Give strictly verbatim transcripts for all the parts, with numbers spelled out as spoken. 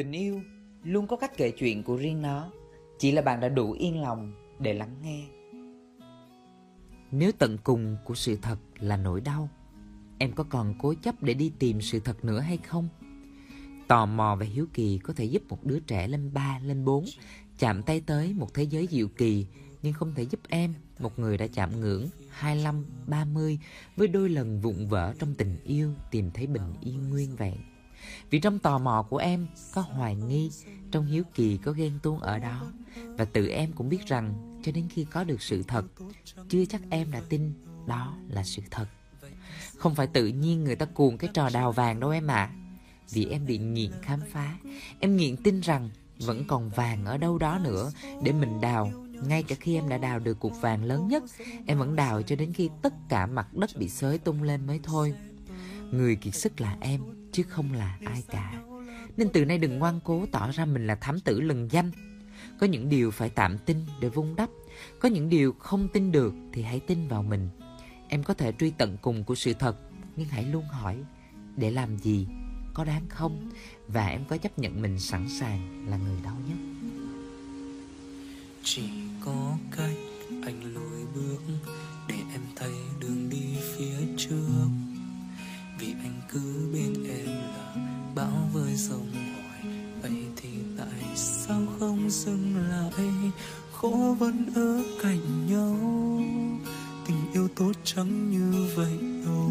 Tình yêu luôn có cách kể chuyện của riêng nó, chỉ là bạn đã đủ yên lòng để lắng nghe. Nếu tận cùng của sự thật là nỗi đau, em có còn cố chấp để đi tìm sự thật nữa hay không? Tò mò và hiếu kỳ có thể giúp một đứa trẻ lên ba, lên bốn chạm tay tới một thế giới diệu kỳ, nhưng không thể giúp em, một người đã chạm ngưỡng hai mươi lăm, ba mươi với đôi lần vụn vỡ trong tình yêu, tìm thấy bình yên nguyên vẹn. Vì trong tò mò của em có hoài nghi, trong hiếu kỳ có ghen tuông ở đó. Và tự em cũng biết rằng cho đến khi có được sự thật, chưa chắc em đã tin đó là sự thật. Không phải tự nhiên người ta cuồng cái trò đào vàng đâu em ạ à. Vì em bị nghiện khám phá, em nghiện tin rằng vẫn còn vàng ở đâu đó nữa để mình đào. Ngay cả khi em đã đào được cục vàng lớn nhất, em vẫn đào cho đến khi tất cả mặt đất bị xới tung lên mới thôi. Người kiệt sức là em, chứ không là ai cả. Nên từ nay đừng ngoan cố tỏ ra mình là thám tử lừng danh. Có những điều phải tạm tin để vun đắp, có những điều không tin được thì hãy tin vào mình. Em có thể truy tận cùng của sự thật, nhưng hãy luôn hỏi để làm gì, có đáng không, và em có chấp nhận mình sẵn sàng là người đau nhất. Chỉ có cách anh lùi bước để em thấy đường đi phía trước, vì anh cứ bên em là bão vơi sông hỏi vậy thì tại sao không dừng lại, khổ vẫn ở cạnh nhau, tình yêu tốt chẳng như vậy đâu.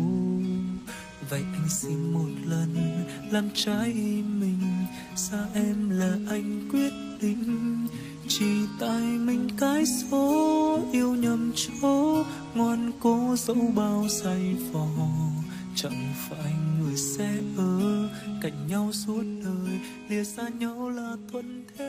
Vậy anh xin một lần làm trái mình, xa em là anh quyết định, chỉ tại mình cái số yêu nhầm chỗ, ngoan cố dẫu bao say vò, chẳng phải người sẽ ở cạnh nhau suốt đời, lìa xa nhau là thuận thế.